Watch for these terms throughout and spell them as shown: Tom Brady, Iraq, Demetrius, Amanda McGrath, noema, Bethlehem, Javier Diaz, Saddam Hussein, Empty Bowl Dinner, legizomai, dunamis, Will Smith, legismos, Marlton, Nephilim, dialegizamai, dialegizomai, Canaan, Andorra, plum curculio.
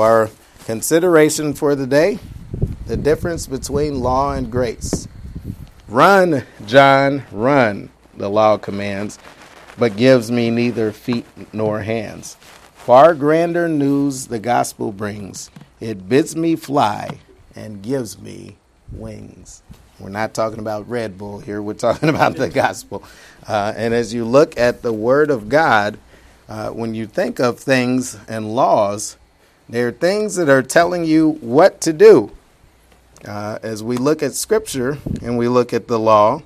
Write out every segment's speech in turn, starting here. Our consideration for the day, the difference between law and grace. Run, John, run, the law commands, but gives me neither feet nor hands. Far grander news the gospel brings. It bids me fly and gives me wings. We're not talking about Red Bull here. We're talking about the gospel. And as you look at the word of God, when you think of things and laws, there are things that are telling you what to do. As we look at Scripture and we look at the law,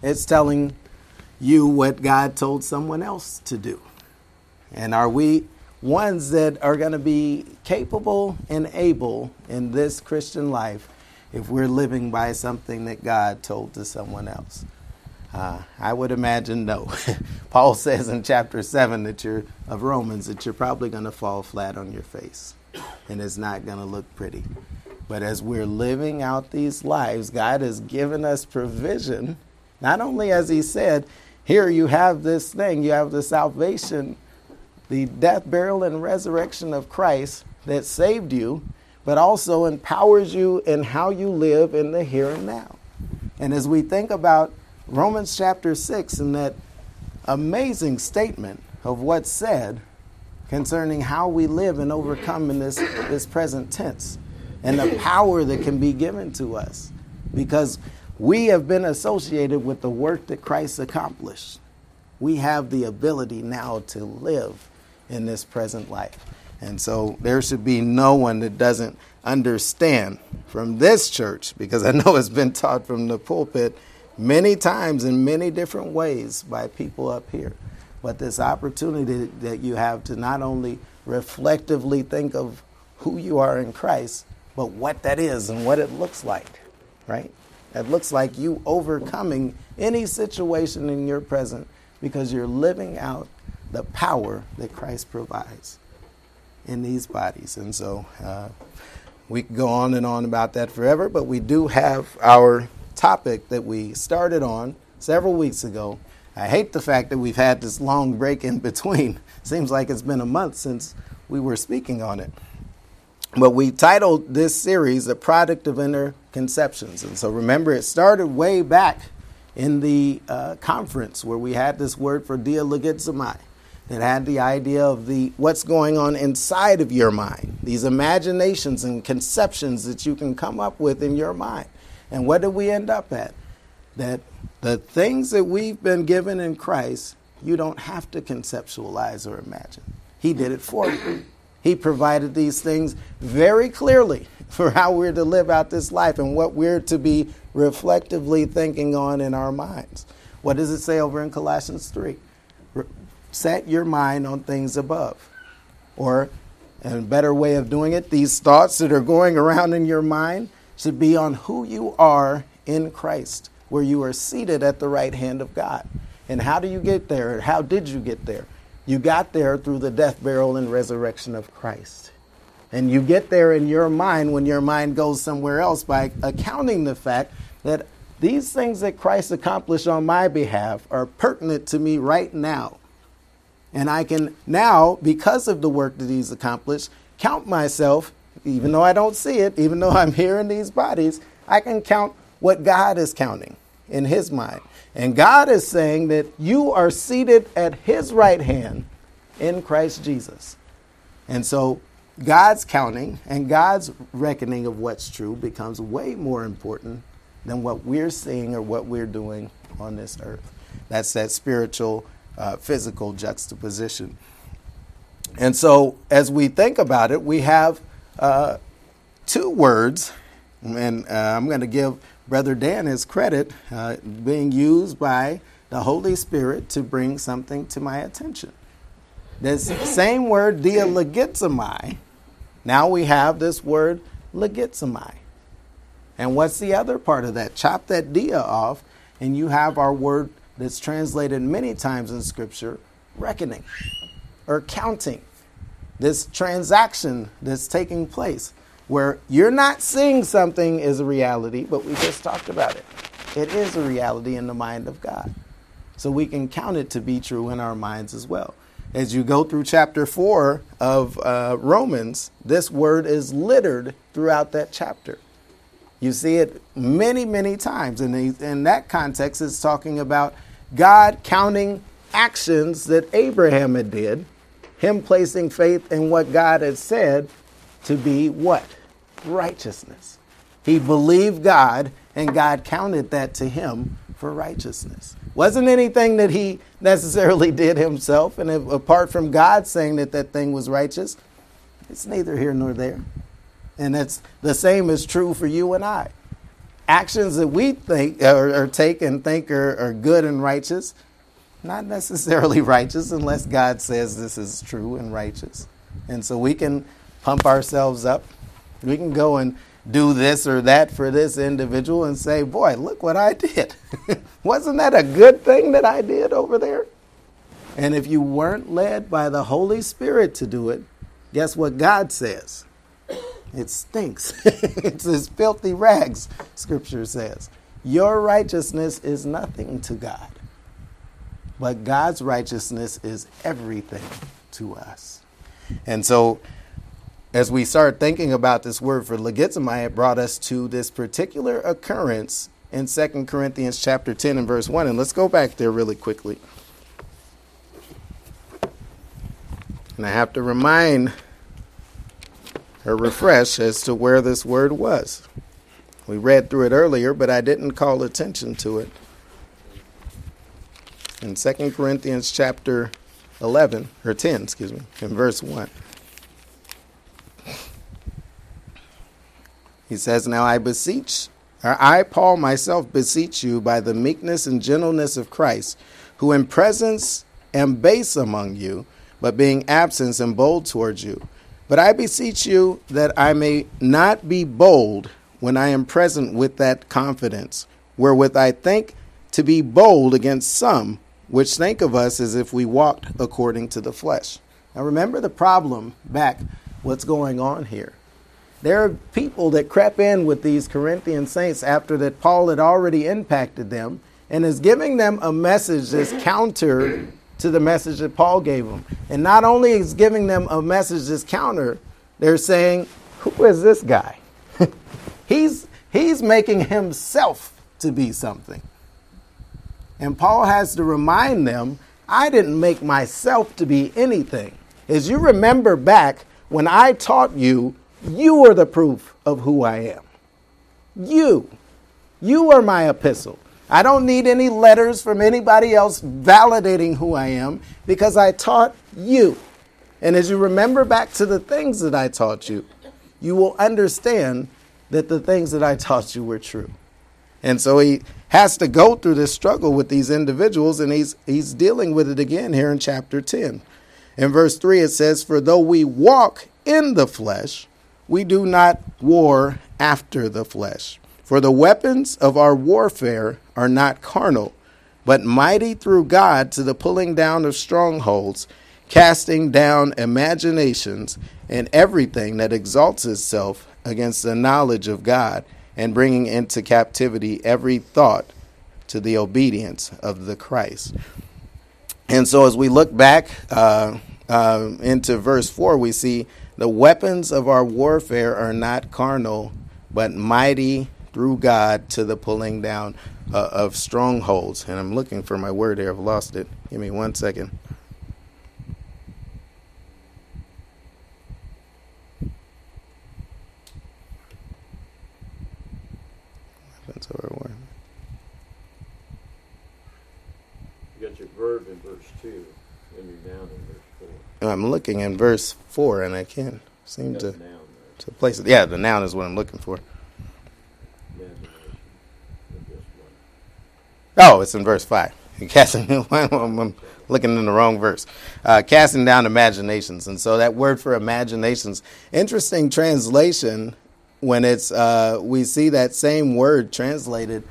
it's telling you what God told someone else to do. And are we ones that are going to be capable and able in this Christian life if we're living by something that God told to someone else? I would imagine no. Paul says in chapter 7 of Romans that you're probably going to fall flat on your face, and it's not going to look pretty. But as we're living out these lives, God has given us provision. Not only as he said, here you have this thing, you have the salvation, the death, burial, and resurrection of Christ that saved you, but also empowers you in how you live in the here and now. And as we think about Romans chapter 6 and that amazing statement of what's said concerning how we live and overcome in this present tense and the power that can be given to us because we have been associated with the work that Christ accomplished. We have the ability now to live in this present life. And so there should be no one that doesn't understand from this church, because I know it's been taught from the pulpit many times in many different ways by people up here. But this opportunity that you have to not only reflectively think of who you are in Christ, but what that is and what it looks like, right? It looks like you overcoming any situation in your present because you're living out the power that Christ provides in these bodies. And so we can go on and on about that forever, but we do have our topic that we started on several weeks ago. I hate the fact that we've had this long break in between. Seems like it's been a month since we were speaking on it. But we titled this series, The Product of Inner Conceptions. And so remember, it started way back in the conference where we had this word for dialegizamai that had the idea of what's going on inside of your mind, these imaginations and conceptions that you can come up with in your mind. And what did we end up at? That the things that we've been given in Christ, you don't have to conceptualize or imagine. He did it for you. He provided these things very clearly for how we're to live out this life and what we're to be reflectively thinking on in our minds. What does it say over in Colossians 3? Set your mind on things above. Or, a better way of doing it, these thoughts that are going around in your mind should be on who you are in Christ, where you are seated at the right hand of God. And how do you get there? How did you get there? You got there through the death, burial, and resurrection of Christ. And you get there in your mind when your mind goes somewhere else by accounting the fact that these things that Christ accomplished on my behalf are pertinent to me right now. And I can now, because of the work that he's accomplished, count myself, even though I don't see it, even though I'm here in these bodies, I can count what God is counting in his mind. And God is saying that you are seated at his right hand in Christ Jesus. And so God's counting and God's reckoning of what's true becomes way more important than what we're seeing or what we're doing on this earth. That's that spiritual, physical juxtaposition. And so as we think about it, we have two words, and I'm going to give Brother Dan his credit, being used by the Holy Spirit to bring something to my attention. This same word, dialegizomai, now we have this word, legizomai. And what's the other part of that? Chop that dia off, and you have our word that's translated many times in Scripture, reckoning or counting. This transaction that's taking place where you're not seeing something is a reality, but we just talked about it. It is a reality in the mind of God. So we can count it to be true in our minds as well. As you go through chapter 4 of Romans, this word is littered throughout that chapter. You see it many, many times. And in that context, it's talking about God counting actions that Abraham had did, him placing faith in what God had said to be what? Righteousness. He believed God, and God counted that to him for righteousness. Wasn't anything that he necessarily did himself, and apart from God saying that that thing was righteous, it's neither here nor there. And that's the same is true for you and I. Actions that we think or take and think are good and righteous, not necessarily righteous unless God says this is true and righteous. And so we can pump ourselves up. We can go and do this or that for this individual and say, boy, look what I did. Wasn't that a good thing that I did over there? And if you weren't led by the Holy Spirit to do it, guess what God says? It stinks. It's his filthy rags, Scripture says. Your righteousness is nothing to God, but God's righteousness is everything to us. And so as we start thinking about this word for legizomai, it brought us to this particular occurrence in 2 Corinthians chapter 10 and verse 1. And let's go back there really quickly. And I have to remind or refresh as to where this word was. We read through it earlier, but I didn't call attention to it. In 2 Corinthians chapter 11, or 10, excuse me, in verse 1. He says, now I beseech, or I, Paul, myself beseech you by the meekness and gentleness of Christ, who in presence am base among you, but being absent am bold towards you. But I beseech you that I may not be bold when I am present with that confidence, wherewith I think to be bold against some, which think of us as if we walked according to the flesh. Now remember the problem back, what's going on here. There are people that crept in with these Corinthian saints after that Paul had already impacted them and is giving them a message that's counter to the message that Paul gave them. And not only is giving them a message that's counter, they're saying, who is this guy? He's making himself to be something. And Paul has to remind them, I didn't make myself to be anything. As you remember back when I taught you, you are the proof of who I am. You are my epistle. I don't need any letters from anybody else validating who I am because I taught you. And as you remember back to the things that I taught you, you will understand that the things that I taught you were true. And so he has to go through this struggle with these individuals, and he's dealing with it again here in chapter 10. In verse 3 it says, for though we walk in the flesh, we do not war after the flesh. For the weapons of our warfare are not carnal, but mighty through God to the pulling down of strongholds, casting down imaginations and everything that exalts itself against the knowledge of God, and bringing into captivity every thought to the obedience of the Christ. And so as we look back into verse 4, we see the weapons of our warfare are not carnal, but mighty through God to the pulling down of strongholds. And I'm looking for my word here. I've lost it. Give me 1 second. Weapons of our warfare. You got your verb in verse 2 and your noun in verse. I'm looking in verse 4, and I can't seem to place it. Yeah, the noun is what I'm looking for. Oh, it's in verse 5. I'm looking in the wrong verse. Casting down imaginations. And so that word for imaginations, interesting translation when it's we see that same word translated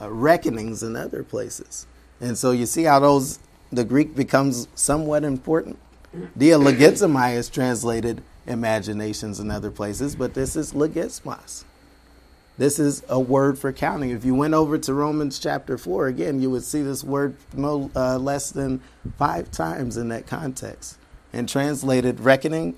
reckonings in other places. And so you see how those the Greek becomes somewhat important. Dialegizamai is translated imaginations in other places, but this is legismos. This is a word for counting. If you went over to Romans chapter 4, again, you would see this word no less than 5 times in that context. And translated reckoning,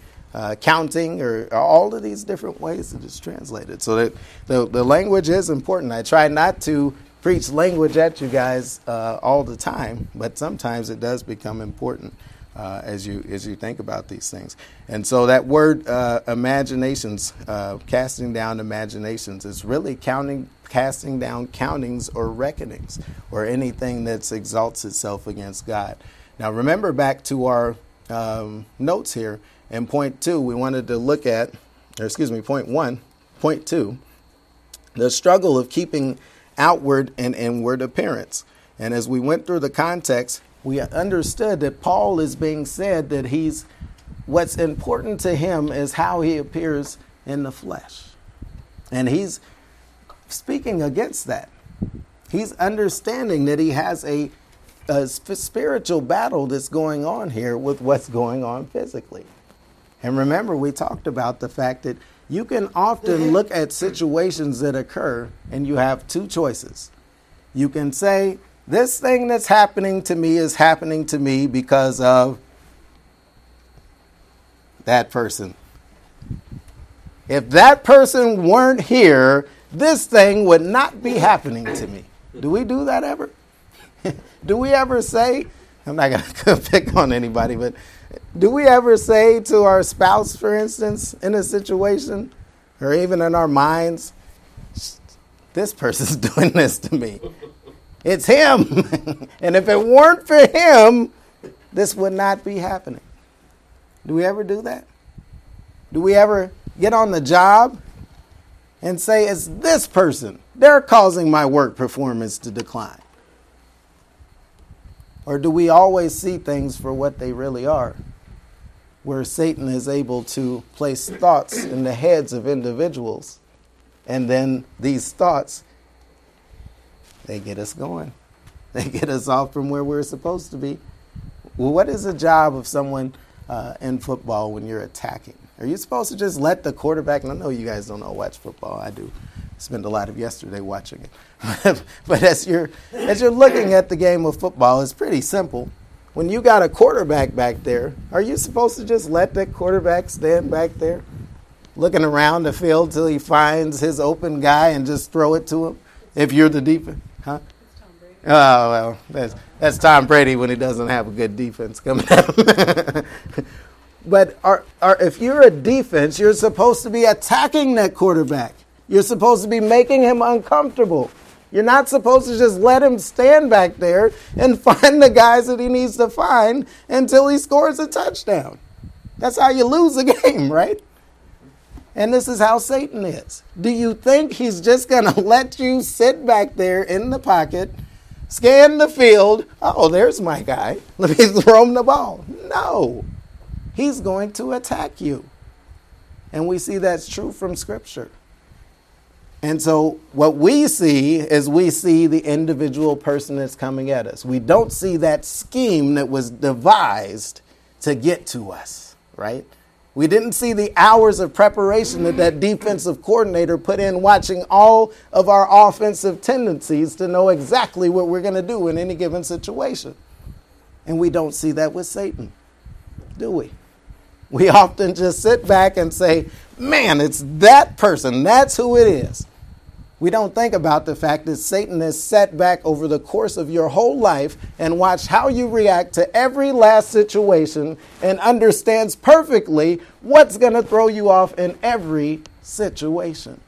counting, or all of these different ways that it's translated. So that the language is important. I try not to preach language at you guys all the time, but sometimes it does become important as you think about these things. And so that word imaginations, casting down imaginations, is really casting down countings or reckonings or anything that exalts itself against God. Now remember back to our notes here in point 2, we wanted to look at, point 1, point 2, the struggle of keeping outward and inward appearance. And as we went through the context, we understood that Paul is being said that what's important to him is how he appears in the flesh. And he's speaking against that. He's understanding that he has a spiritual battle that's going on here with what's going on physically. And remember, we talked about the fact that you can often look at situations that occur and you have 2 choices. You can say, this thing that's happening to me is happening to me because of that person. If that person weren't here, this thing would not be happening to me. Do we do that ever? Do we ever say, I'm not going to pick on anybody, but do we ever say to our spouse, for instance, in a situation, or even in our minds, this person's doing this to me. It's him. And if it weren't for him, this would not be happening. Do we ever do that? Do we ever get on the job and say, it's this person. They're causing my work performance to decline. Or do we always see things for what they really are, where Satan is able to place thoughts in the heads of individuals, and then these thoughts, they get us going. They get us off from where we're supposed to be. Well, what is the job of someone in football when you're attacking? Are you supposed to just let the quarterback, and I know you guys don't know watch football, I do. Spend a lot of yesterday watching it. But as you're looking at the game of football, it's pretty simple. When you got a quarterback back there, are you supposed to just let that quarterback stand back there, looking around the field till he finds his open guy and just throw it to him? If you're the defense, huh? It's Tom Brady. Oh, well, that's Tom Brady when he doesn't have a good defense coming up. But if you're a defense, you're supposed to be attacking that quarterback. You're supposed to be making him uncomfortable. You're not supposed to just let him stand back there and find the guys that he needs to find until he scores a touchdown. That's how you lose a game, right? And this is how Satan is. Do you think he's just going to let you sit back there in the pocket, scan the field? Oh, there's my guy. Let me throw him the ball. No. He's going to attack you. And we see that's true from Scripture. And so what we see is we see the individual person that's coming at us. We don't see that scheme that was devised to get to us, right? We didn't see the hours of preparation that defensive coordinator put in watching all of our offensive tendencies to know exactly what we're going to do in any given situation. And we don't see that with Satan, do we? We often just sit back and say, man, it's that person. That's who it is. We don't think about the fact that Satan has sat back over the course of your whole life and watched how you react to every last situation and understands perfectly what's going to throw you off in every situation.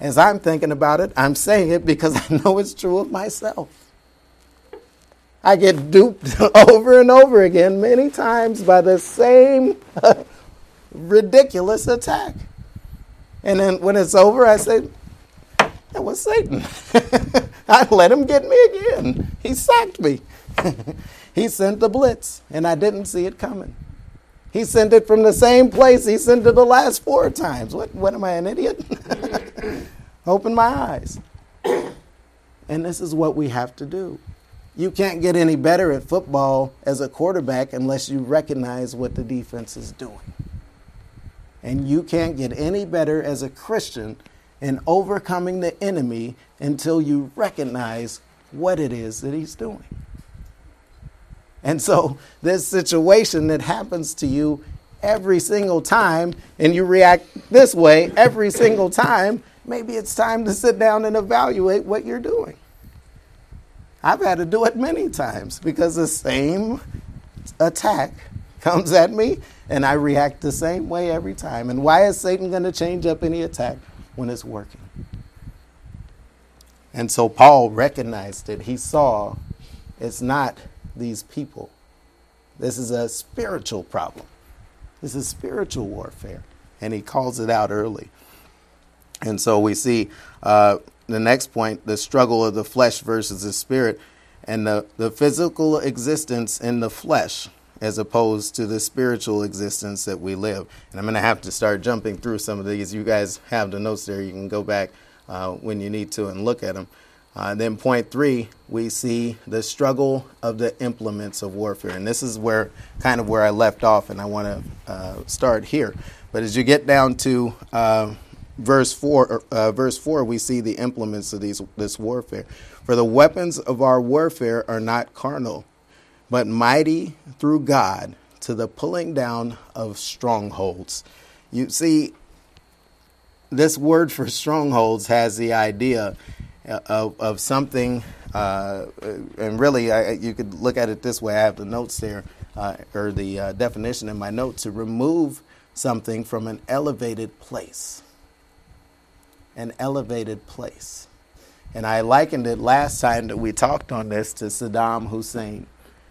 As I'm thinking about it, I'm saying it because I know it's true of myself. I get duped over and over again many times by the same ridiculous attack. And then when it's over, I say, that was Satan. I let him get me again. He sacked me. He sent the blitz, and I didn't see it coming. He sent it from the same place he sent it the last 4 times. What am I, an idiot? Open my eyes. And this is what we have to do. You can't get any better at football as a quarterback unless you recognize what the defense is doing. And you can't get any better as a Christian in overcoming the enemy until you recognize what it is that he's doing. And so this situation that happens to you every single time, and you react this way every single time, maybe it's time to sit down and evaluate what you're doing. I've had to do it many times because the same attack comes at me and I react the same way every time. And why is Satan going to change up any attack when it's working? And so Paul recognized it. He saw it's not these people. This is a spiritual problem. This is spiritual warfare. And he calls it out early. And so we see the next point, the struggle of the flesh versus the spirit, and the physical existence in the flesh as opposed to the spiritual existence that we live. And I'm going to have to start jumping through some of these. You guys have the notes there. You can go back when you need to and look at them. Then point 3, we see the struggle of the implements of warfare. And this is where kind of where I left off, and I want to start here. But as you get down to verse 4, we see the implements of this warfare. For the weapons of our warfare are not carnal, but mighty through God to the pulling down of strongholds. You see, this word for strongholds has the idea of something, and really you could look at it this way. I have the notes there, or the definition in my notes, to remove something from an elevated place. An elevated place. And I likened it last time that we talked on this to Saddam Hussein.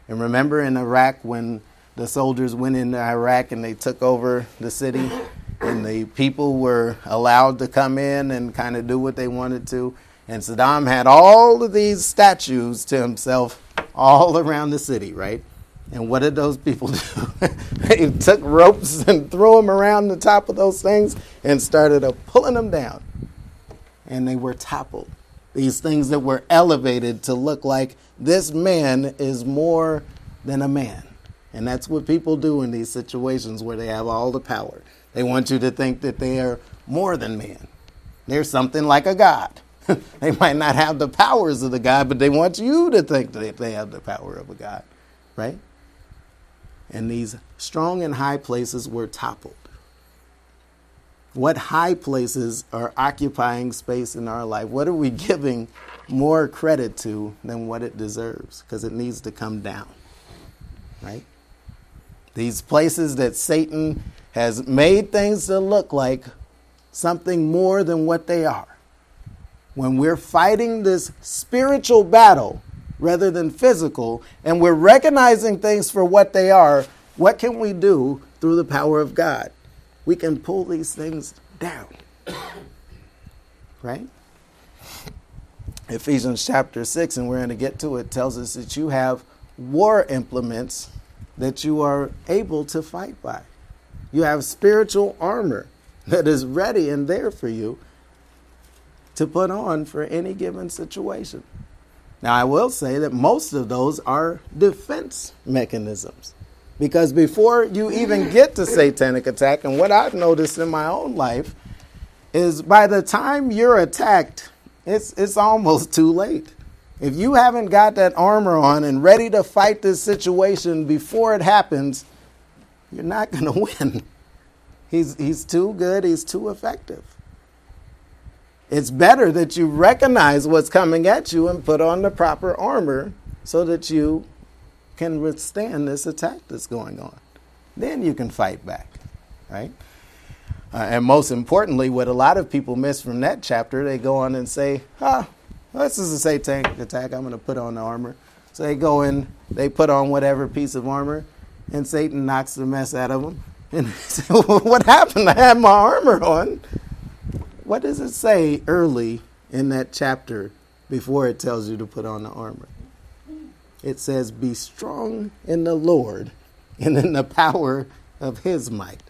And remember in Iraq when the soldiers went into Iraq and they took over the city and the people were allowed to come in and kind of do what they wanted to. And Saddam had all of these statues to himself all around the city, right? And what did those people do? They took ropes and threw them around the top of those things and started pulling them down. And they were toppled. These things that were elevated to look like this man is more than a man. And that's what people do in these situations where they have all the power. They want you to think that they are more than man. They're something like a god. They might not have the powers of the God, but they want you to think that they have the power of a God, right? And these strong and high places were toppled. What high places are occupying space in our life? What are we giving more credit to than what it deserves? Because it needs to come down, right? These places that Satan has made things to look like something more than what they are. When we're fighting this spiritual battle rather than physical, and we're recognizing things for what they are, what can we do through the power of God? We can pull these things down, right? Ephesians chapter 6, and we're going to get to it, tells us that you have war implements that you are able to fight by. You have spiritual armor that is ready and there for you to put on for any given situation. Now, I will say that most of those are defense mechanisms, because before you even get to satanic attack, and what I've noticed in my own life is by the time you're attacked, it's almost too late. If you haven't got that armor on and ready to fight this situation before it happens, you're not going to win. He's too good. He's too effective. It's better that you recognize what's coming at you and put on the proper armor so that you can withstand this attack that's going on. Then you can fight back, right? And most importantly, what a lot of people miss from that chapter, they go on and say, this is a satanic attack. I'm going to put on the armor. So they go in, they put on whatever piece of armor, and Satan knocks the mess out of them. And they say, well, what happened? I had my armor on. What does it say early in that chapter before it tells you to put on the armor? It says, be strong in the Lord and in the power of his might.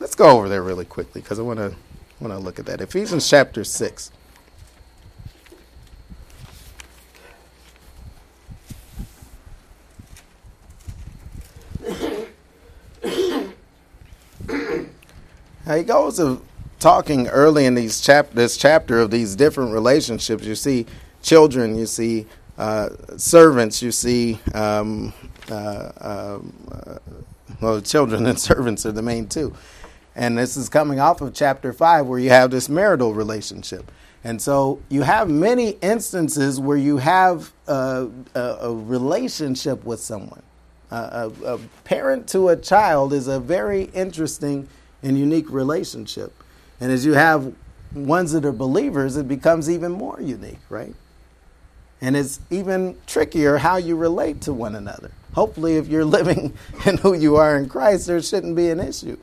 Let's go over there really quickly because I want to look at that. Ephesians chapter 6. He goes to talking early in these this chapter of these different relationships. You see children, you see servants, you see well, children and servants are the main two. And this is coming off of chapter 5 where you have this marital relationship. And so you have many instances where you have a relationship with someone. A parent to a child is a very interesting and unique relationship. And as you have ones that are believers, it becomes even more unique, right? And it's even trickier how you relate to one another. Hopefully, if you're living in who you are in Christ, there shouldn't be an issue.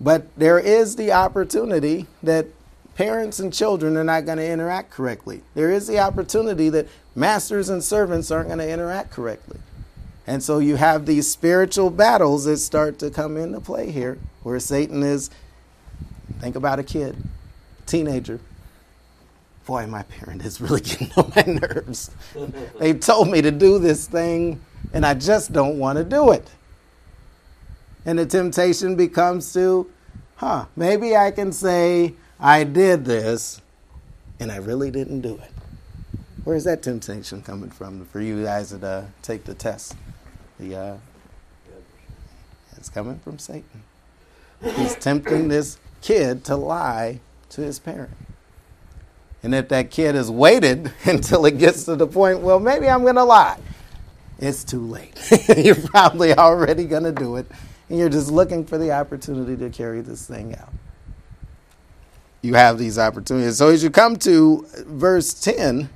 But there is the opportunity that parents and children are not going to interact correctly. There is the opportunity that masters and servants aren't going to interact correctly. And so you have these spiritual battles that start to come into play here, where Satan is, think about a kid, teenager. Boy, my parent is really getting on my nerves. They told me to do this thing, and I just don't want to do it. And the temptation becomes to, maybe I can say I did this and I really didn't do it. Where's that temptation coming from for you guys that take the test? It's coming from Satan. He's tempting this kid to lie to his parent. And if that kid has waited until it gets to the point, well, maybe I'm going to lie, it's too late. You're probably already going to do it. And you're just looking for the opportunity to carry this thing out. You have these opportunities. So as you come to verse 10,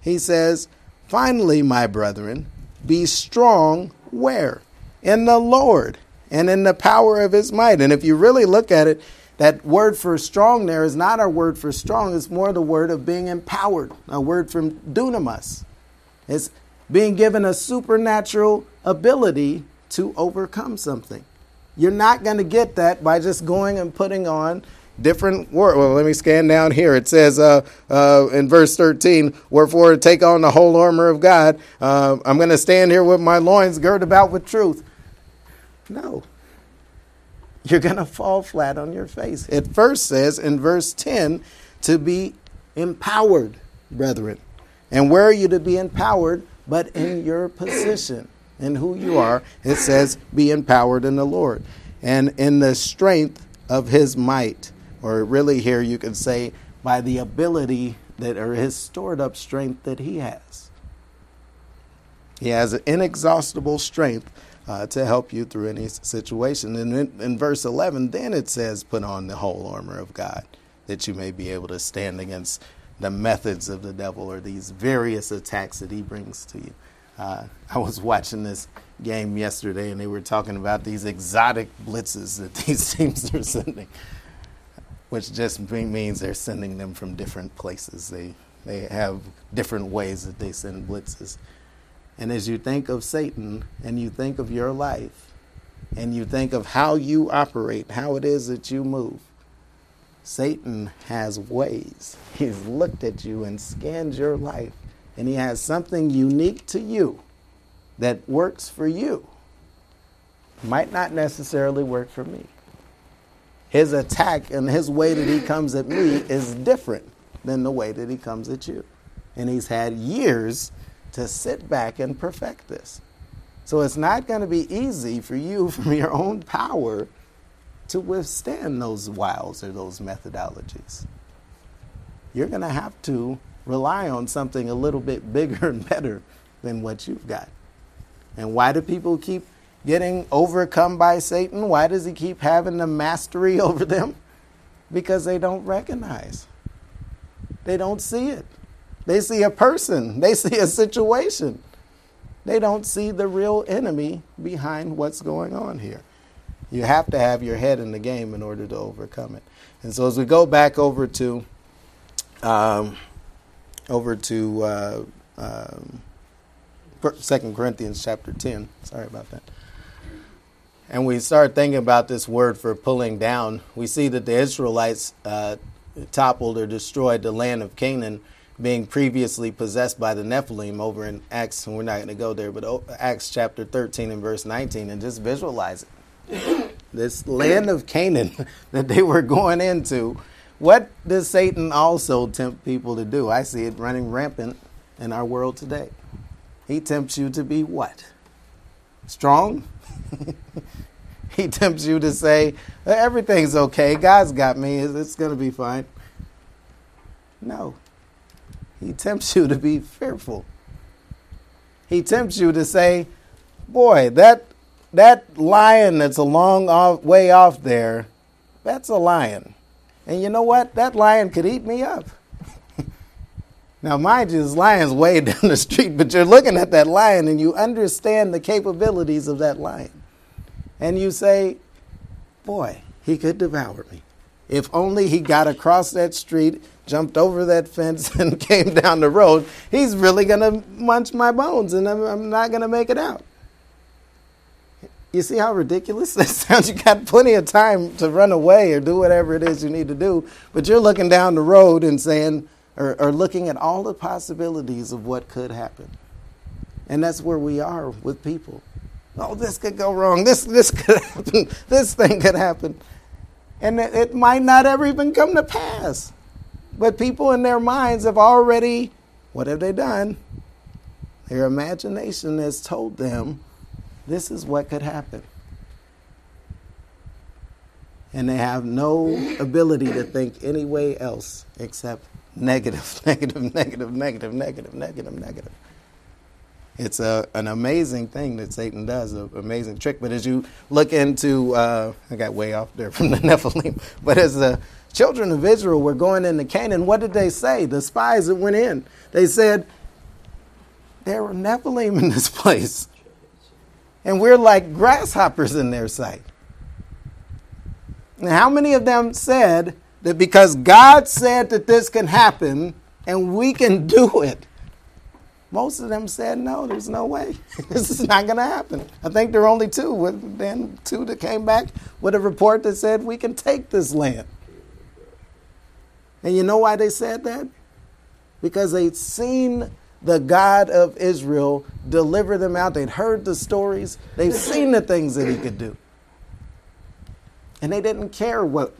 he says, "Finally, my brethren, be strong where? In the Lord and in the power of his might." And if you really look at it, that word for strong there is not a word for strong. It's more the word of being empowered, a word from dunamis. It's being given a supernatural ability to overcome something. You're not going to get that by just going and putting on different words. Well, let me scan down here. It says in verse 13, "Wherefore take on the whole armor of God. I'm going to stand here with my loins girt about with truth." No. You're going to fall flat on your face. It first says in verse 10 to be empowered, brethren. And where are you to be empowered? But in your position, in who you are, it says, be empowered in the Lord and in the strength of his might. Or really here you can say by the ability that, or his stored up strength that he has. He has an inexhaustible strength to help you through any situation. And in verse 11, then it says, put on the whole armor of God that you may be able to stand against the methods of the devil or these various attacks that he brings to you. I was watching this game yesterday, and they were talking about these exotic blitzes that these teams are sending, which just means they're sending them from different places. They have different ways that they send blitzes. And as you think of Satan, and you think of your life, and you think of how you operate, how it is that you move, Satan has ways. He's looked at you and scanned your life, and he has something unique to you that works for you. Might not necessarily work for me. His attack and his way that he comes at me is different than the way that he comes at you. And he's had years to sit back and perfect this. So it's not going to be easy for you from your own power to withstand those wiles or those methodologies. You're going to have to rely on something a little bit bigger and better than what you've got. And why do people keep getting overcome by Satan? Why does he keep having the mastery over them? Because they don't recognize. They don't see it. They see a person. They see a situation. They don't see the real enemy behind what's going on here. You have to have your head in the game in order to overcome it. And so as we go back over to over to 2 Corinthians chapter 10. Sorry about that. And we start thinking about this word for pulling down. We see that the Israelites toppled or destroyed the land of Canaan, being previously possessed by the Nephilim over in Acts. And we're not going to go there, but Acts chapter 13 and verse 19. And just visualize it. this land of Canaan that they were going into, what does Satan also tempt people to do? I see it running rampant in our world today. He tempts you to be what? Strong? He tempts you to say, everything's okay. God's got me. It's going to be fine. No. He tempts you to be fearful. He tempts you to say, boy, that lion that's a long way off there, that's a lion. And you know what? That lion could eat me up. Now, mind you, this lion's way down the street, but you're looking at that lion and you understand the capabilities of that lion. And you say, boy, he could devour me. If only he got across that street, jumped over that fence, and came down the road, he's really going to munch my bones and I'm not going to make it out. You see how ridiculous that sounds? You got plenty of time to run away or do whatever it is you need to do, but you're looking down the road and saying, or looking at all the possibilities of what could happen. And that's where we are with people. Oh, this could go wrong. This could happen. This thing could happen. And it might not ever even come to pass. But people in their minds have already, what have they done? Their imagination has told them, this is what could happen. And they have no ability to think any way else except negative, negative, negative, negative, negative, negative, negative. It's an amazing thing that Satan does, an amazing trick. But as you look into, I got way off there from the Nephilim. But as the children of Israel were going into Canaan, what did they say? The spies that went in, they said, there were Nephilim in this place. And we're like grasshoppers in their sight. And how many of them said that because God said that this can happen and we can do it? Most of them said, no, there's no way. This is not going to happen. I think there are only two that came back with a report that said we can take this land. And you know why they said that? Because they'd seen the God of Israel deliver them out. They'd heard the stories. They've seen the things that he could do. And they didn't care what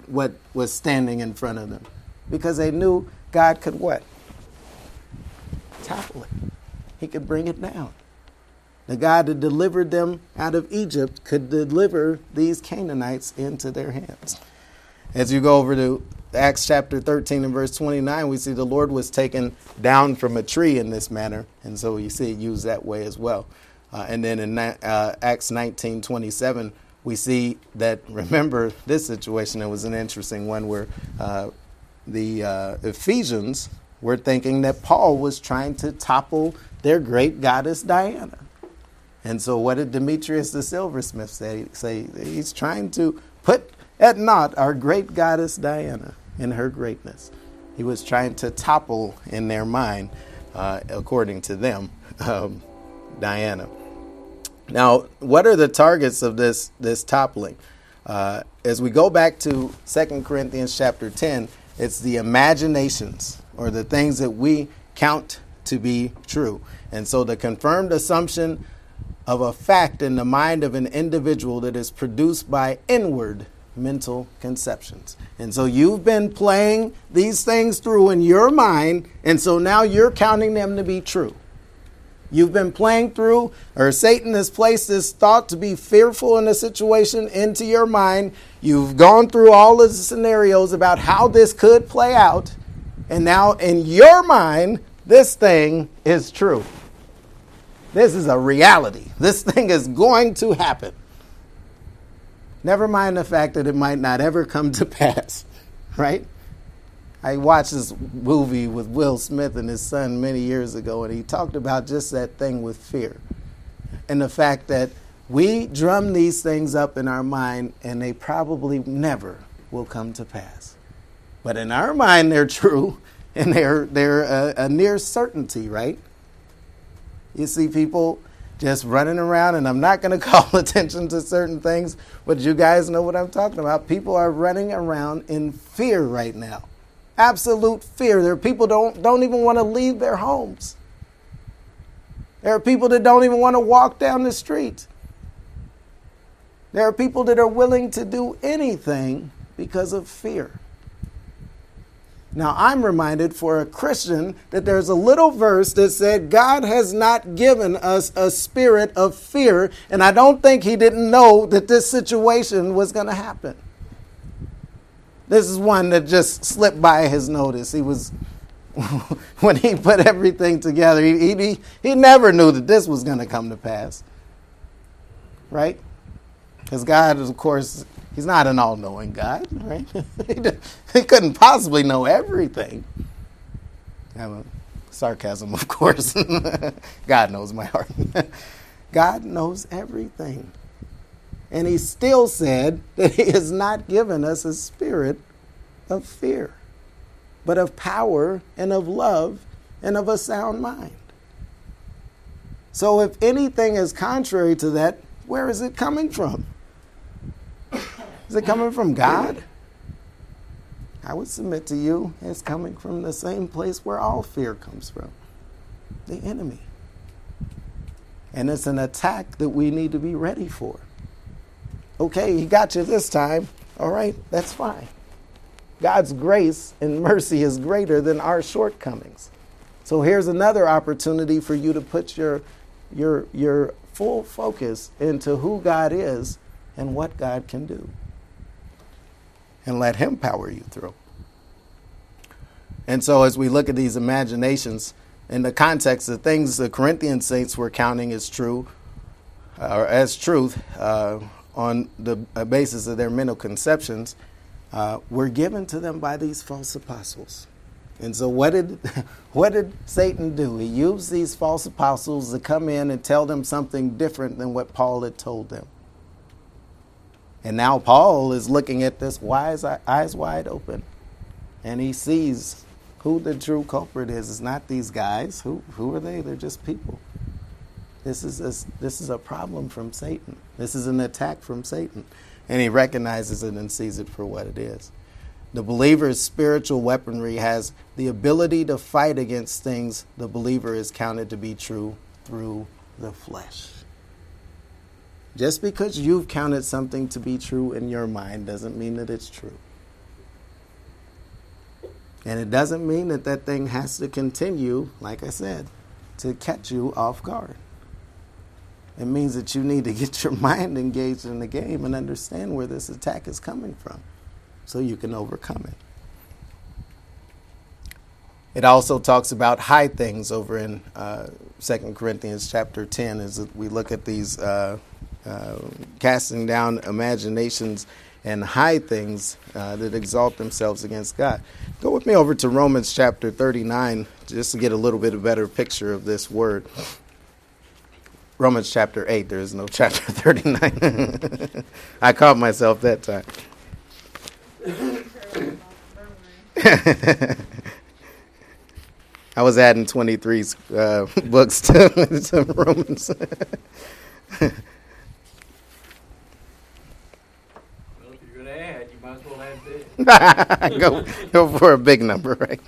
was standing in front of them because they knew God could what? Topple it. He could bring it down. The God that delivered them out of Egypt could deliver these Canaanites into their hands. As you go over to Acts chapter 13 and verse 29, we see the Lord was taken down from a tree in this manner. And so you see it used that way as well. And then in Acts 19:27, we see that, remember this situation, it was an interesting one where the Ephesians were thinking that Paul was trying to topple their great goddess Diana. And so what did Demetrius the silversmith say? He's trying to put at naught our great goddess Diana in her greatness. He was trying to topple in their mind, according to them, Diana. Now, what are the targets of this toppling? As we go back to 2 Corinthians chapter 10, it's the imaginations or the things that we count to be true. And so the confirmed assumption of a fact in the mind of an individual that is produced by inward mental conceptions. And so you've been playing these things through in your mind, and so now you're counting them to be true. You've been playing through, or Satan has placed this thought to be fearful in a situation into your mind. You've gone through all of the scenarios about how this could play out. And now in your mind, this thing is true. This is a reality. This thing is going to happen. Never mind the fact that it might not ever come to pass, right? I watched this movie with Will Smith and his son many years ago, and he talked about just that thing with fear and the fact that we drum these things up in our mind and they probably never will come to pass. But in our mind, they're true, and they're a near certainty, right? You see people just running around, and I'm not going to call attention to certain things, but you guys know what I'm talking about. People are running around in fear right now, absolute fear. There are people don't even want to leave their homes. There are people that don't even want to walk down the street. There are people that are willing to do anything because of fear. Now, I'm reminded for a Christian that there's a little verse that said, God has not given us a spirit of fear, and I don't think he didn't know that this situation was going to happen. This is one that just slipped by his notice. He was, when he put everything together, he never knew that this was going to come to pass, right? Because God, of course, he's not an all-knowing God, right? He couldn't possibly know everything. Sarcasm, of course. God knows my heart. God knows everything. And he still said that he has not given us a spirit of fear, but of power and of love and of a sound mind. So if anything is contrary to that, where is it coming from? Is it coming from God? I would submit to you it's coming from the same place where all fear comes from, the enemy. And it's an attack that we need to be ready for. Okay, he got you this time. All right, that's fine. God's grace and mercy is greater than our shortcomings. So here's another opportunity for you to put your full focus into who God is and what God can do. And let him power you through. And so as we look at these imaginations, in the context of things the Corinthian saints were counting as true, or as truth, on the basis of their mental conceptions, were given to them by these false apostles. And so what did Satan do? He used these false apostles to come in and tell them something different than what Paul had told them. And now Paul is looking at this eyes wide open, and he sees who the true culprit is. It's not these guys. Who are they? They're just people. This is a problem from Satan. This is an attack from Satan. And he recognizes it and sees it for what it is. The believer's spiritual weaponry has the ability to fight against things the believer is counted to be true through the flesh. Just because you've counted something to be true in your mind doesn't mean that it's true. And it doesn't mean that that thing has to continue, like I said, to catch you off guard. It means that you need to get your mind engaged in the game and understand where this attack is coming from so you can overcome it. It also talks about high things over in 2 Corinthians chapter 10 as we look at these casting down imaginations and high things that exalt themselves against God. Go with me over to Romans chapter 39 just to get a little bit of better picture of this word. Romans chapter 8, there is no chapter 39. I caught myself that time. I was adding 23 books to Romans. Well, if you're going to add, you might as well add big. Go for a big number, right?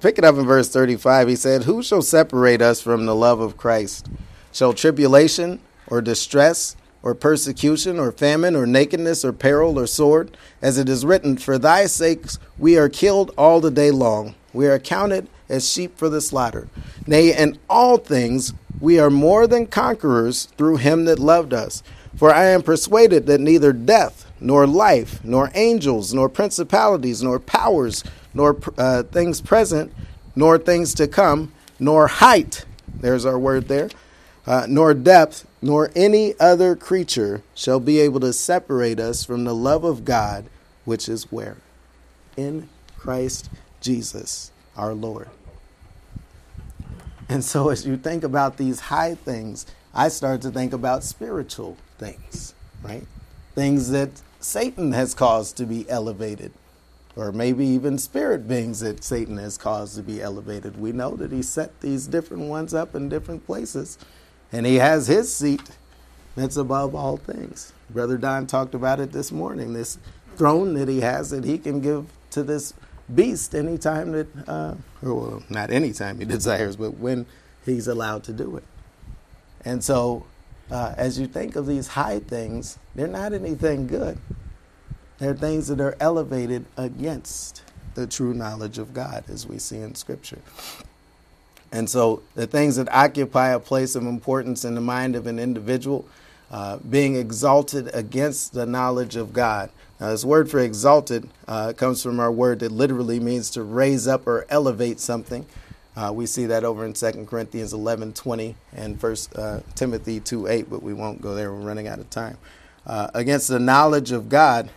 Pick it up in verse 35. He said, "Who shall separate us from the love of Christ? Shall tribulation or distress or persecution or famine or nakedness or peril or sword? As it is written, for thy sakes we are killed all the day long. We are counted as sheep for the slaughter. Nay, in all things we are more than conquerors through him that loved us. For I am persuaded that neither death nor life nor angels nor principalities nor powers nor things present, nor things to come, nor height," there's our word there, "nor depth, nor any other creature shall be able to separate us from the love of God, which is where? In Christ Jesus, our Lord." And so as you think about these high things, I start to think about spiritual things, right? Things that Satan has caused to be elevated. Or maybe even spirit beings that Satan has caused to be elevated. We know that he set these different ones up in different places. And he has his seat that's above all things. Brother Don talked about it this morning. This throne that he has that he can give to this beast anytime that, well, not anytime he desires, but when he's allowed to do it. And so as you think of these high things, they're not anything good. They're things that are elevated against the true knowledge of God, as we see in Scripture. And so the things that occupy a place of importance in the mind of an individual, being exalted against the knowledge of God. Now, this word for exalted comes from our word that literally means to raise up or elevate something. We see that over in 2 Corinthians 11:20 and 1 Timothy 2:8, but we won't go there. We're running out of time. Against the knowledge of God,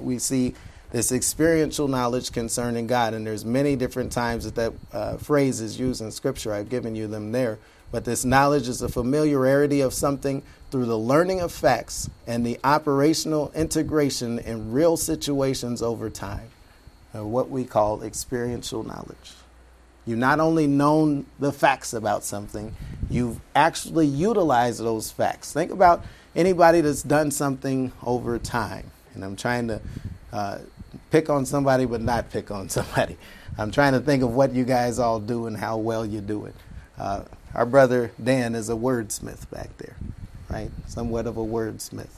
we see this experiential knowledge concerning God. And there's many different times that phrase is used in Scripture. I've given you them there. But this knowledge is a familiarity of something through the learning of facts and the operational integration in real situations over time, what we call experiential knowledge. You've not only known the facts about something, you've actually utilized those facts. Think about anybody that's done something over time. And I'm trying to pick on somebody but not pick on somebody. I'm trying to think of what you guys all do and how well you do it. Our brother Dan is a wordsmith back there, right? Somewhat of a wordsmith.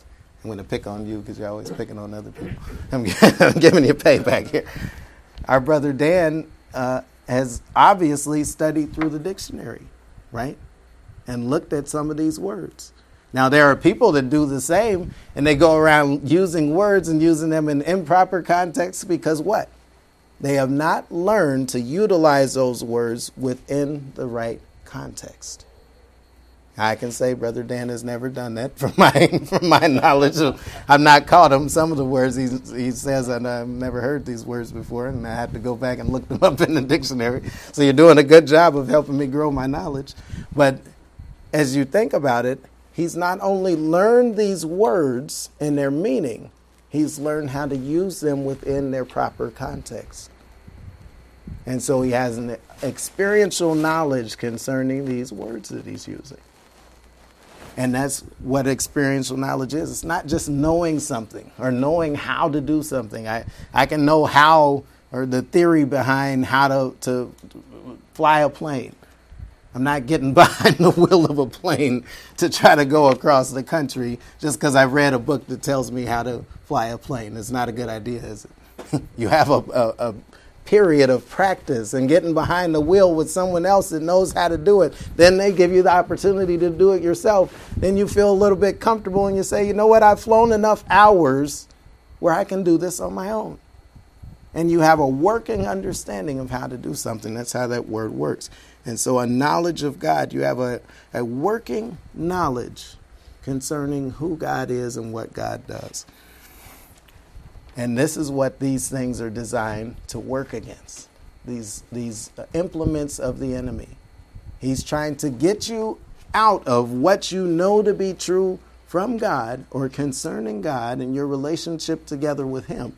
I'm going to pick on you because you're always picking on other people. I'm giving you payback here. Our brother Dan has obviously studied through the dictionary, right? And looked at some of these words. Now, there are people that do the same, and they go around using words and using them in improper contexts because what? They have not learned to utilize those words within the right context. I can say Brother Dan has never done that from my knowledge. I've not caught him. Some of the words he says, and I've never heard these words before, and I had to go back and look them up in the dictionary. So you're doing a good job of helping me grow my knowledge. But as you think about it, he's not only learned these words and their meaning, he's learned how to use them within their proper context. And so he has an experiential knowledge concerning these words that he's using. And that's what experiential knowledge is. It's not just knowing something or knowing how to do something. I can know how, or the theory behind how to fly a plane. I'm not getting behind the wheel of a plane to try to go across the country just because I read a book that tells me how to fly a plane. It's not a good idea, is it? You have a period of practice and getting behind the wheel with someone else that knows how to do it. Then they give you the opportunity to do it yourself. Then you feel a little bit comfortable and you say, you know what, I've flown enough hours where I can do this on my own. And you have a working understanding of how to do something. That's how that word works. And so a knowledge of God, you have a working knowledge concerning who God is and what God does. And this is what these things are designed to work against, these implements of the enemy. He's trying to get you out of what you know to be true from God or concerning God and your relationship together with Him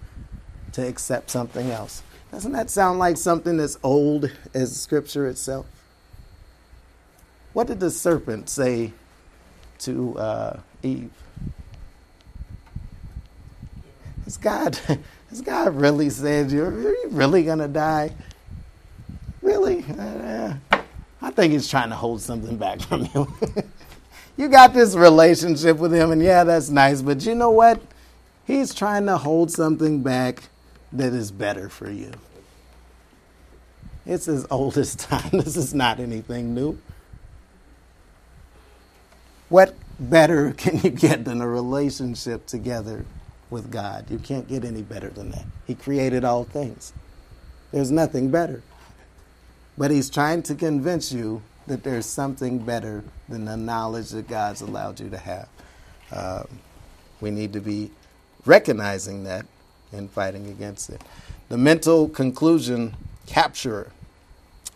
to accept something else. Doesn't that sound like something as old as Scripture itself? What did the serpent say to Eve? Has God really said, are you really going to die? Really? I think he's trying to hold something back from you. You got this relationship with him, and yeah, that's nice, but you know what? He's trying to hold something back that is better for you. It's as old as time. This is not anything new. What better can you get than a relationship together with God? You can't get any better than that. He created all things. There's nothing better. But he's trying to convince you that there's something better than the knowledge that God's allowed you to have. We need to be recognizing that and fighting against it. The mental conclusion capturer.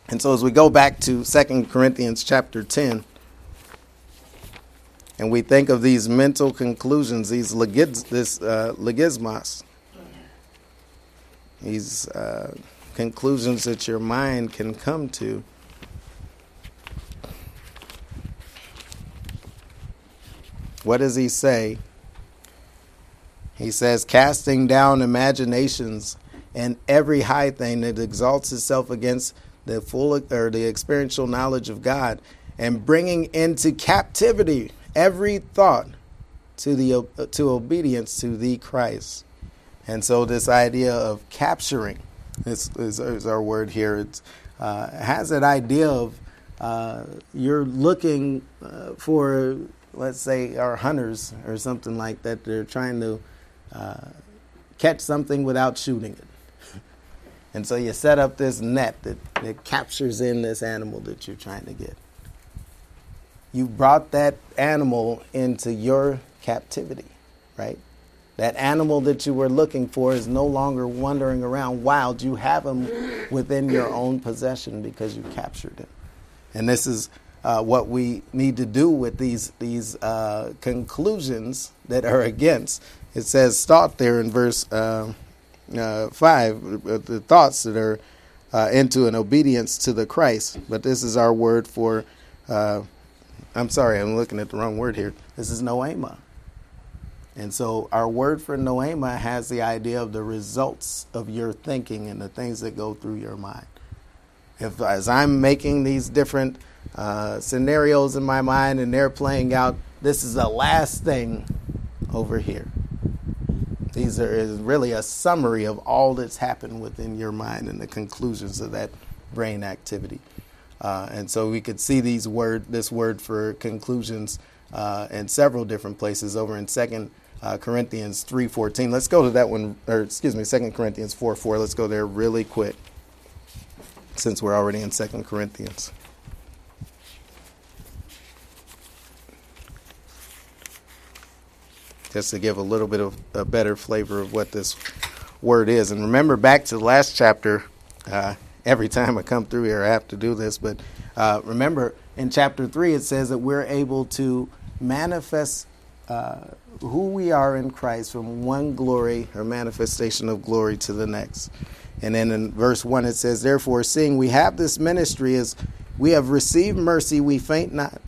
And so as we go back to 2 Corinthians chapter 10, and we think of these mental conclusions, these legismos, these conclusions that your mind can come to. What does he say? He says, casting down imaginations and every high thing that exalts itself against the full or the experiential knowledge of God, and bringing into captivity every thought to obedience to the Christ. And so this idea of capturing is our word here. It has that idea of you're looking for, let's say, our hunters or something like that. They're trying to catch something without shooting it. And so you set up this net that captures in this animal that you're trying to get. You brought that animal into your captivity, right? That animal that you were looking for is no longer wandering around wild. You have him within your own possession because you captured him. And this is what we need to do with these conclusions that are against. It says thought there in verse 5, the thoughts that are into an obedience to the Christ. But this is our word for... I'm sorry, I'm looking at the wrong word here. This is noema. And so our word for noema has the idea of the results of your thinking and the things that go through your mind. If as I'm making these different scenarios in my mind and they're playing out, this is the last thing over here. These are really a summary of all that's happened within your mind and the conclusions of that brain activity. And so we could see this word for conclusions in several different places over in 2 Corinthians 3:14. Let's go to that one, 2 Corinthians 4:4. Let's go there really quick since we're already in 2 Corinthians. Just to give a little bit of a better flavor of what this word is. And remember back to the last chapter, every time I come through here, I have to do this. But remember, in chapter 3, it says that we're able to manifest who we are in Christ from one glory or manifestation of glory to the next. And then in verse 1, it says, therefore, seeing we have this ministry as we have received mercy, we faint not,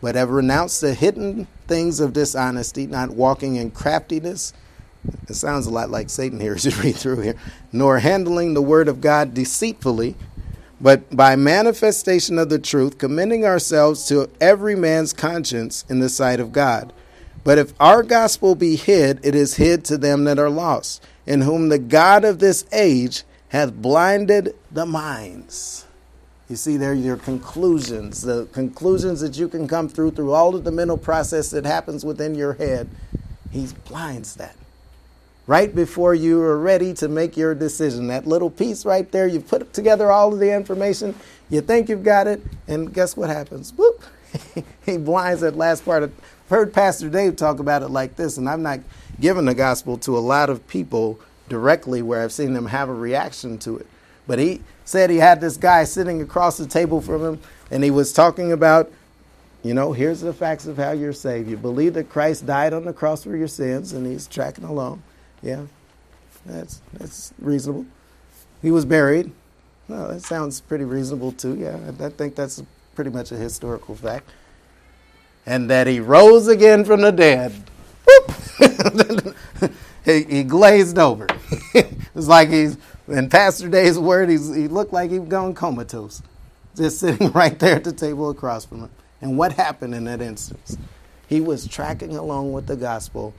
but have renounced the hidden things of dishonesty, not walking in craftiness. It sounds a lot like Satan here as you read through here. Nor handling the word of God deceitfully, but by manifestation of the truth, commending ourselves to every man's conscience in the sight of God. But if our gospel be hid, it is hid to them that are lost, in whom the God of this age hath blinded the minds. You see there your conclusions, the conclusions that you can come through all of the mental process that happens within your head. He blinds that. Right before you are ready to make your decision. That little piece right there, you put together all of the information, you think you've got it, and guess what happens? Whoop! He blinds that last part. I've heard Pastor Dave talk about it like this, and I'm not giving the gospel to a lot of people directly where I've seen them have a reaction to it. But he said he had this guy sitting across the table from him, and he was talking about, you know, here's the facts of how you're saved. You believe that Christ died on the cross for your sins, and he's tracking along. Yeah, that's reasonable. He was buried. No, that sounds pretty reasonable too. Yeah, I think that's pretty much a historical fact. And that he rose again from the dead. Whoop! he glazed over. It was like he's, in Pastor Day's word, he looked like he'd gone comatose. Just sitting right there at the table across from him. And what happened in that instance? He was tracking along with the gospel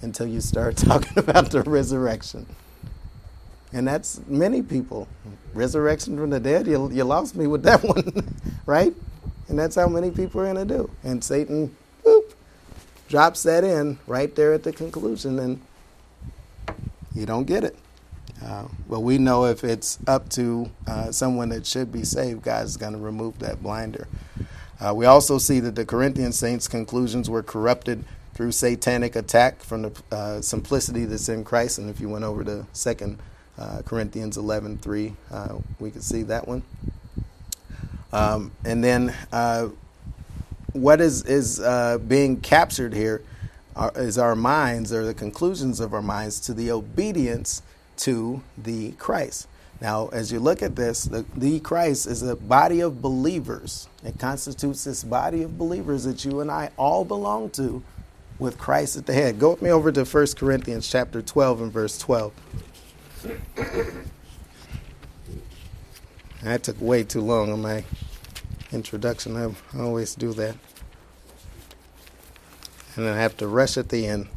until you start talking about the resurrection. And that's many people. Resurrection from the dead, you lost me with that one, right? And that's how many people are going to do. And Satan, whoop, drops that in right there at the conclusion, and you don't get it. Well, we know if it's up to someone that should be saved, God's going to remove that blinder. We also see that the Corinthian saints' conclusions were corrupted through satanic attack from the simplicity that's in Christ. And if you went over to 2 Corinthians 11:3, we could see that one. And then what is being captured here is our minds, or the conclusions of our minds, to the obedience to the Christ. Now, as you look at this, the Christ is a body of believers. It constitutes this body of believers that you and I all belong to, with Christ at the head. Go with me over to 1 Corinthians chapter 12 and verse 12. That took way too long on my introduction. I always do that. and then I have to rush at the end.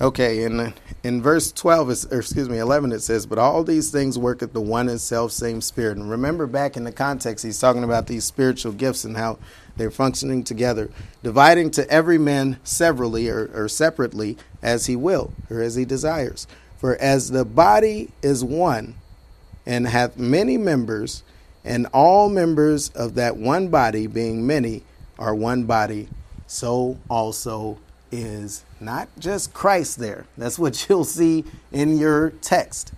Okay, and in verse 11, it says, "But all these things work at the one and self-same Spirit." And remember back in the context, he's talking about these spiritual gifts and how they're functioning together, dividing to every man severally or separately as he will or as he desires. For as the body is one and hath many members, and all members of that one body, being many, are one body, so also is not just Christ there. That's what you'll see in your text.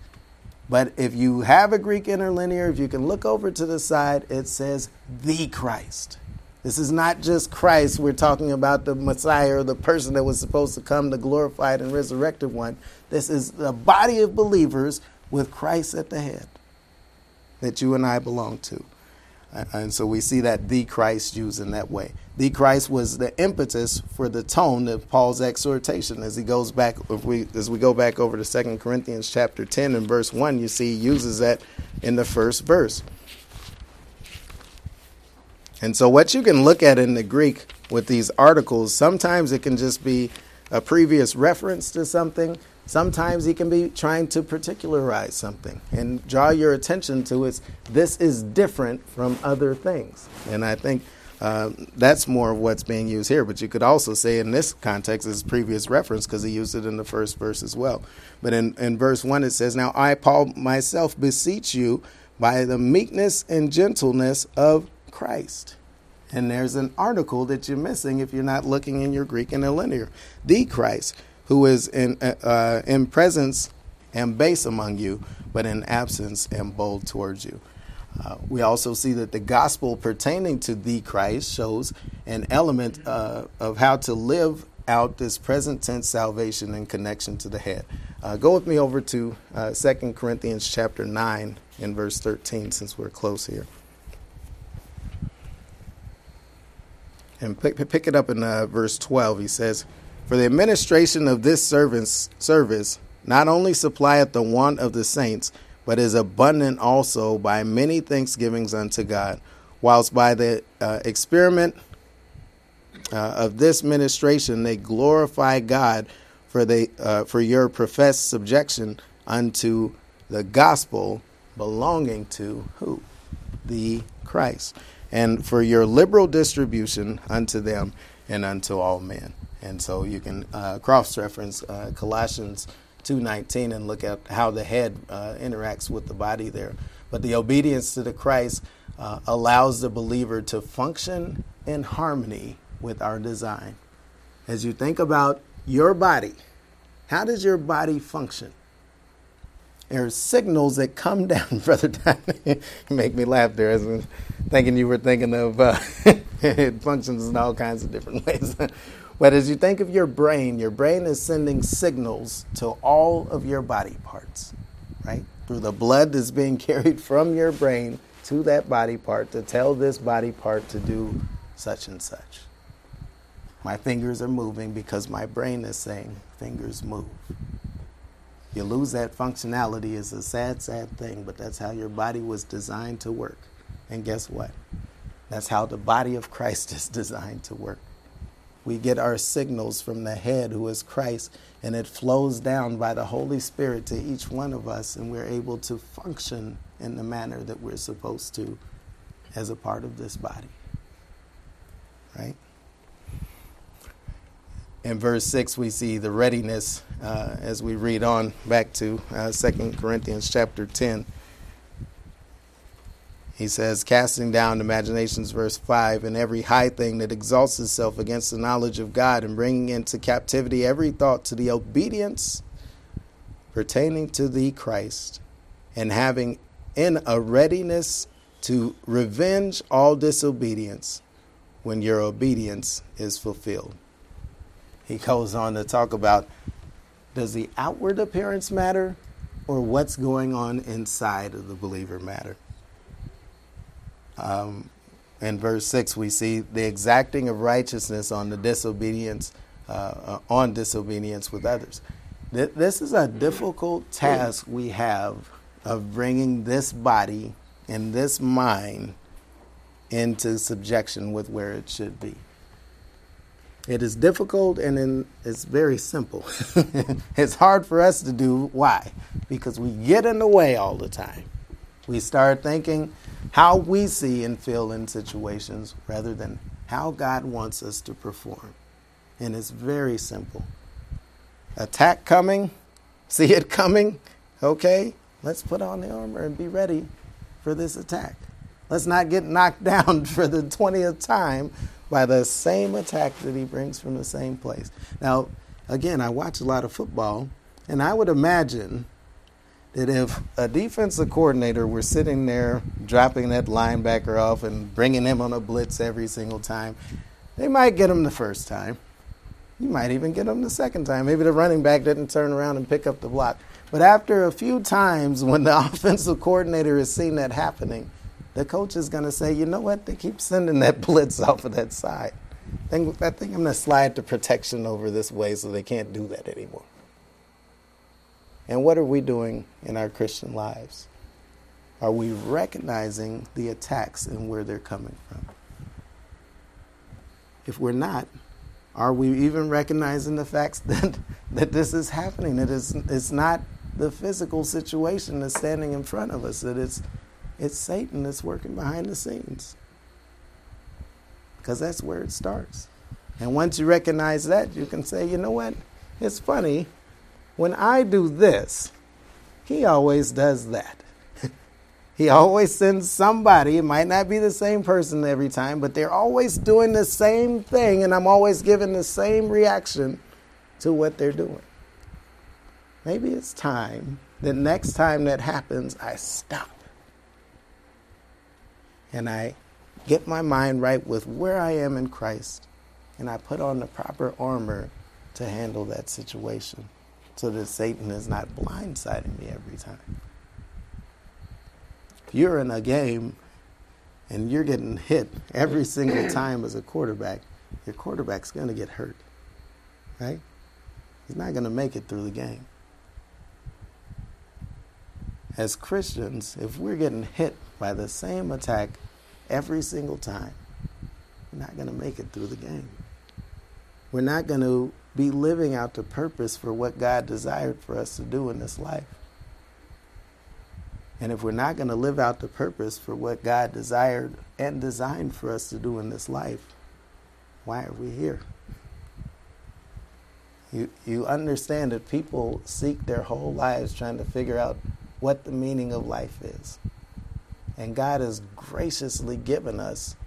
But if you have a Greek interlinear, if you can look over to the side, it says the Christ. This is not just Christ. We're talking about the Messiah, or the person that was supposed to come, the glorified and resurrected one. This is the body of believers with Christ at the head that you and I belong to. And so we see that the Christ used in that way. The Christ was the impetus for the tone of Paul's exhortation as he goes back. As we go back over to 2 Corinthians chapter 10 and verse 1, you see he uses that in the first verse. And so what you can look at in the Greek with these articles, sometimes it can just be a previous reference to something. Sometimes he can be trying to particularize something and draw your attention to it. This is different from other things. And I think that's more of what's being used here. But you could also say in this context is previous reference because he used it in the first verse as well. But in verse 1 it says, "Now I, Paul, myself beseech you by the meekness and gentleness of Christ." And there's an article that you're missing if you're not looking in your Greek interlinear. The Christ, who is in presence and base among you, but in absence and bold towards you. We also see that the gospel pertaining to the Christ shows an element of how to live out this present tense salvation in connection to the head. Go with me over to 2 Corinthians chapter 9 and verse 13, since we're close here. And pick it up in verse 12. He says, "For the administration of this service not only supplieth the want of the saints, but is abundant also by many thanksgivings unto God, whilst by the experiment of this ministration they glorify God for your professed subjection unto the gospel belonging to" who? The Christ. "And for your liberal distribution unto them and unto all men." And so you can cross-reference Colossians 2:19 and look at how the head interacts with the body there. But the obedience to the Christ allows the believer to function in harmony with our design. As you think about your body, how does your body function? There are signals that come down, Brother Don. You make me laugh there. I was thinking you were thinking of it functions in all kinds of different ways. But as you think of your brain is sending signals to all of your body parts, right? Through the blood that's being carried from your brain to that body part to tell this body part to do such and such. My fingers are moving because my brain is saying fingers move. You lose that functionality is a sad, sad thing, but that's how your body was designed to work. And guess what? That's how the body of Christ is designed to work. We get our signals from the head, who is Christ, and it flows down by the Holy Spirit to each one of us, and we're able to function in the manner that we're supposed to as a part of this body. Right? In verse 6, we see the readiness as we read on back to 2 Corinthians chapter 10. He says, "Casting down imaginations," verse 5, "and every high thing that exalts itself against the knowledge of God, and bringing into captivity every thought to the obedience pertaining to the Christ, and having in a readiness to revenge all disobedience when your obedience is fulfilled." He goes on to talk about, does the outward appearance matter, or what's going on inside of the believer matter? In verse 6, we see the exacting of righteousness on the disobedience, with others. This is a difficult task we have of bringing this body and this mind into subjection with where it should be. It is difficult and then it's very simple. It's hard for us to do. Why? Because we get in the way all the time. We start thinking how we see and feel in situations rather than how God wants us to perform. And it's very simple. Attack coming, see it coming. Okay, let's put on the armor and be ready for this attack. Let's not get knocked down for the 20th time by the same attack that he brings from the same place. Now, again, I watch a lot of football, and I would imagine that if a defensive coordinator were sitting there dropping that linebacker off and bringing him on a blitz every single time, they might get him the first time. You might even get him the second time. Maybe the running back didn't turn around and pick up the block. But after a few times when the offensive coordinator has seen that happening, the coach is going to say, you know what, they keep sending that blitz off of that side. I think I'm going to slide the protection over this way so they can't do that anymore. And what are we doing in our Christian lives? Are we recognizing the attacks and where they're coming from? If we're not, are we even recognizing the facts that this is happening? That it's not the physical situation that's standing in front of us, that it's Satan that's working behind the scenes. Because that's where it starts. And once you recognize that, you can say, you know what? It's funny. When I do this, he always does that. He always sends somebody. It might not be the same person every time, but they're always doing the same thing, and I'm always giving the same reaction to what they're doing. Maybe it's time, the next time that happens, I stop. And I get my mind right with where I am in Christ, and I put on the proper armor to handle that situation so that Satan is not blindsiding me every time. If you're in a game and you're getting hit every single time as a quarterback, your quarterback's going to get hurt, right? He's not going to make it through the game. As Christians, if we're getting hit by the same attack every single time, we're not going to make it through the game. We're not going to be living out the purpose for what God desired for us to do in this life. And if we're not going to live out the purpose for what God desired and designed for us to do in this life, why are we here? You understand that people seek their whole lives trying to figure out what the meaning of life is. And God has graciously given us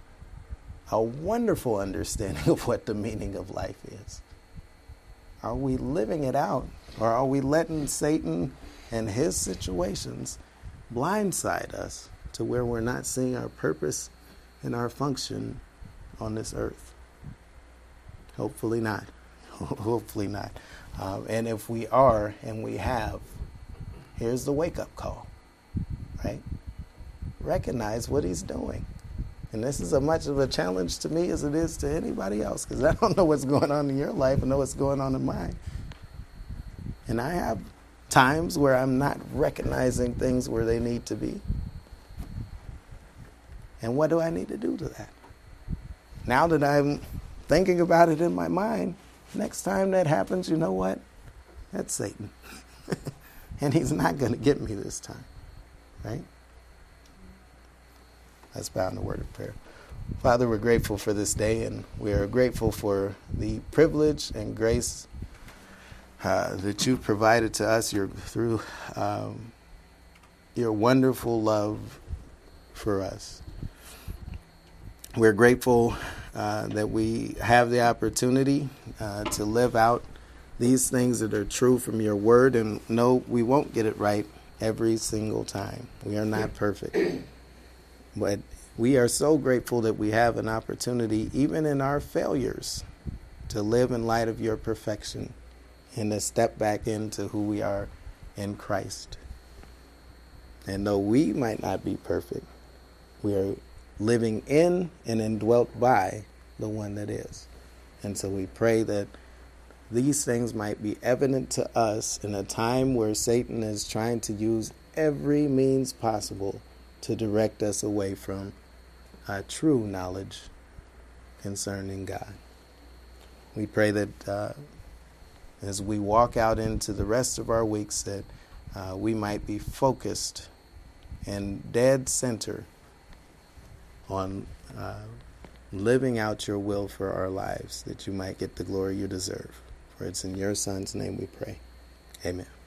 a wonderful understanding of what the meaning of life is. Are we living it out, or are we letting Satan and his situations blindside us to where we're not seeing our purpose and our function on this earth? Hopefully not. Hopefully not. And if we are, and we have, here's the wake-up call, right? Recognize what he's doing. And this is as much of a challenge to me as it is to anybody else, because I don't know what's going on in your life. I know what's going on in mine. And I have times where I'm not recognizing things where they need to be. And what do I need to do to that? Now that I'm thinking about it in my mind, next time that happens, you know what? That's Satan. And he's not going to get me this time, right? Let's bow in the word of prayer. Father, we're grateful for this day, and we are grateful for the privilege and grace that you've provided to us through your wonderful love for us. We're grateful that we have the opportunity to live out these things that are true from your word, and no, we won't get it right every single time. We are not perfect. But we are so grateful that we have an opportunity, even in our failures, to live in light of your perfection and to step back into who we are in Christ. And though we might not be perfect, we are living in and indwelt by the one that is. And so we pray that these things might be evident to us in a time where Satan is trying to use every means possible to direct us away from our true knowledge concerning God. We pray that as we walk out into the rest of our weeks, that we might be focused and dead center on living out your will for our lives, that you might get the glory you deserve. For it's in your Son's name we pray. Amen.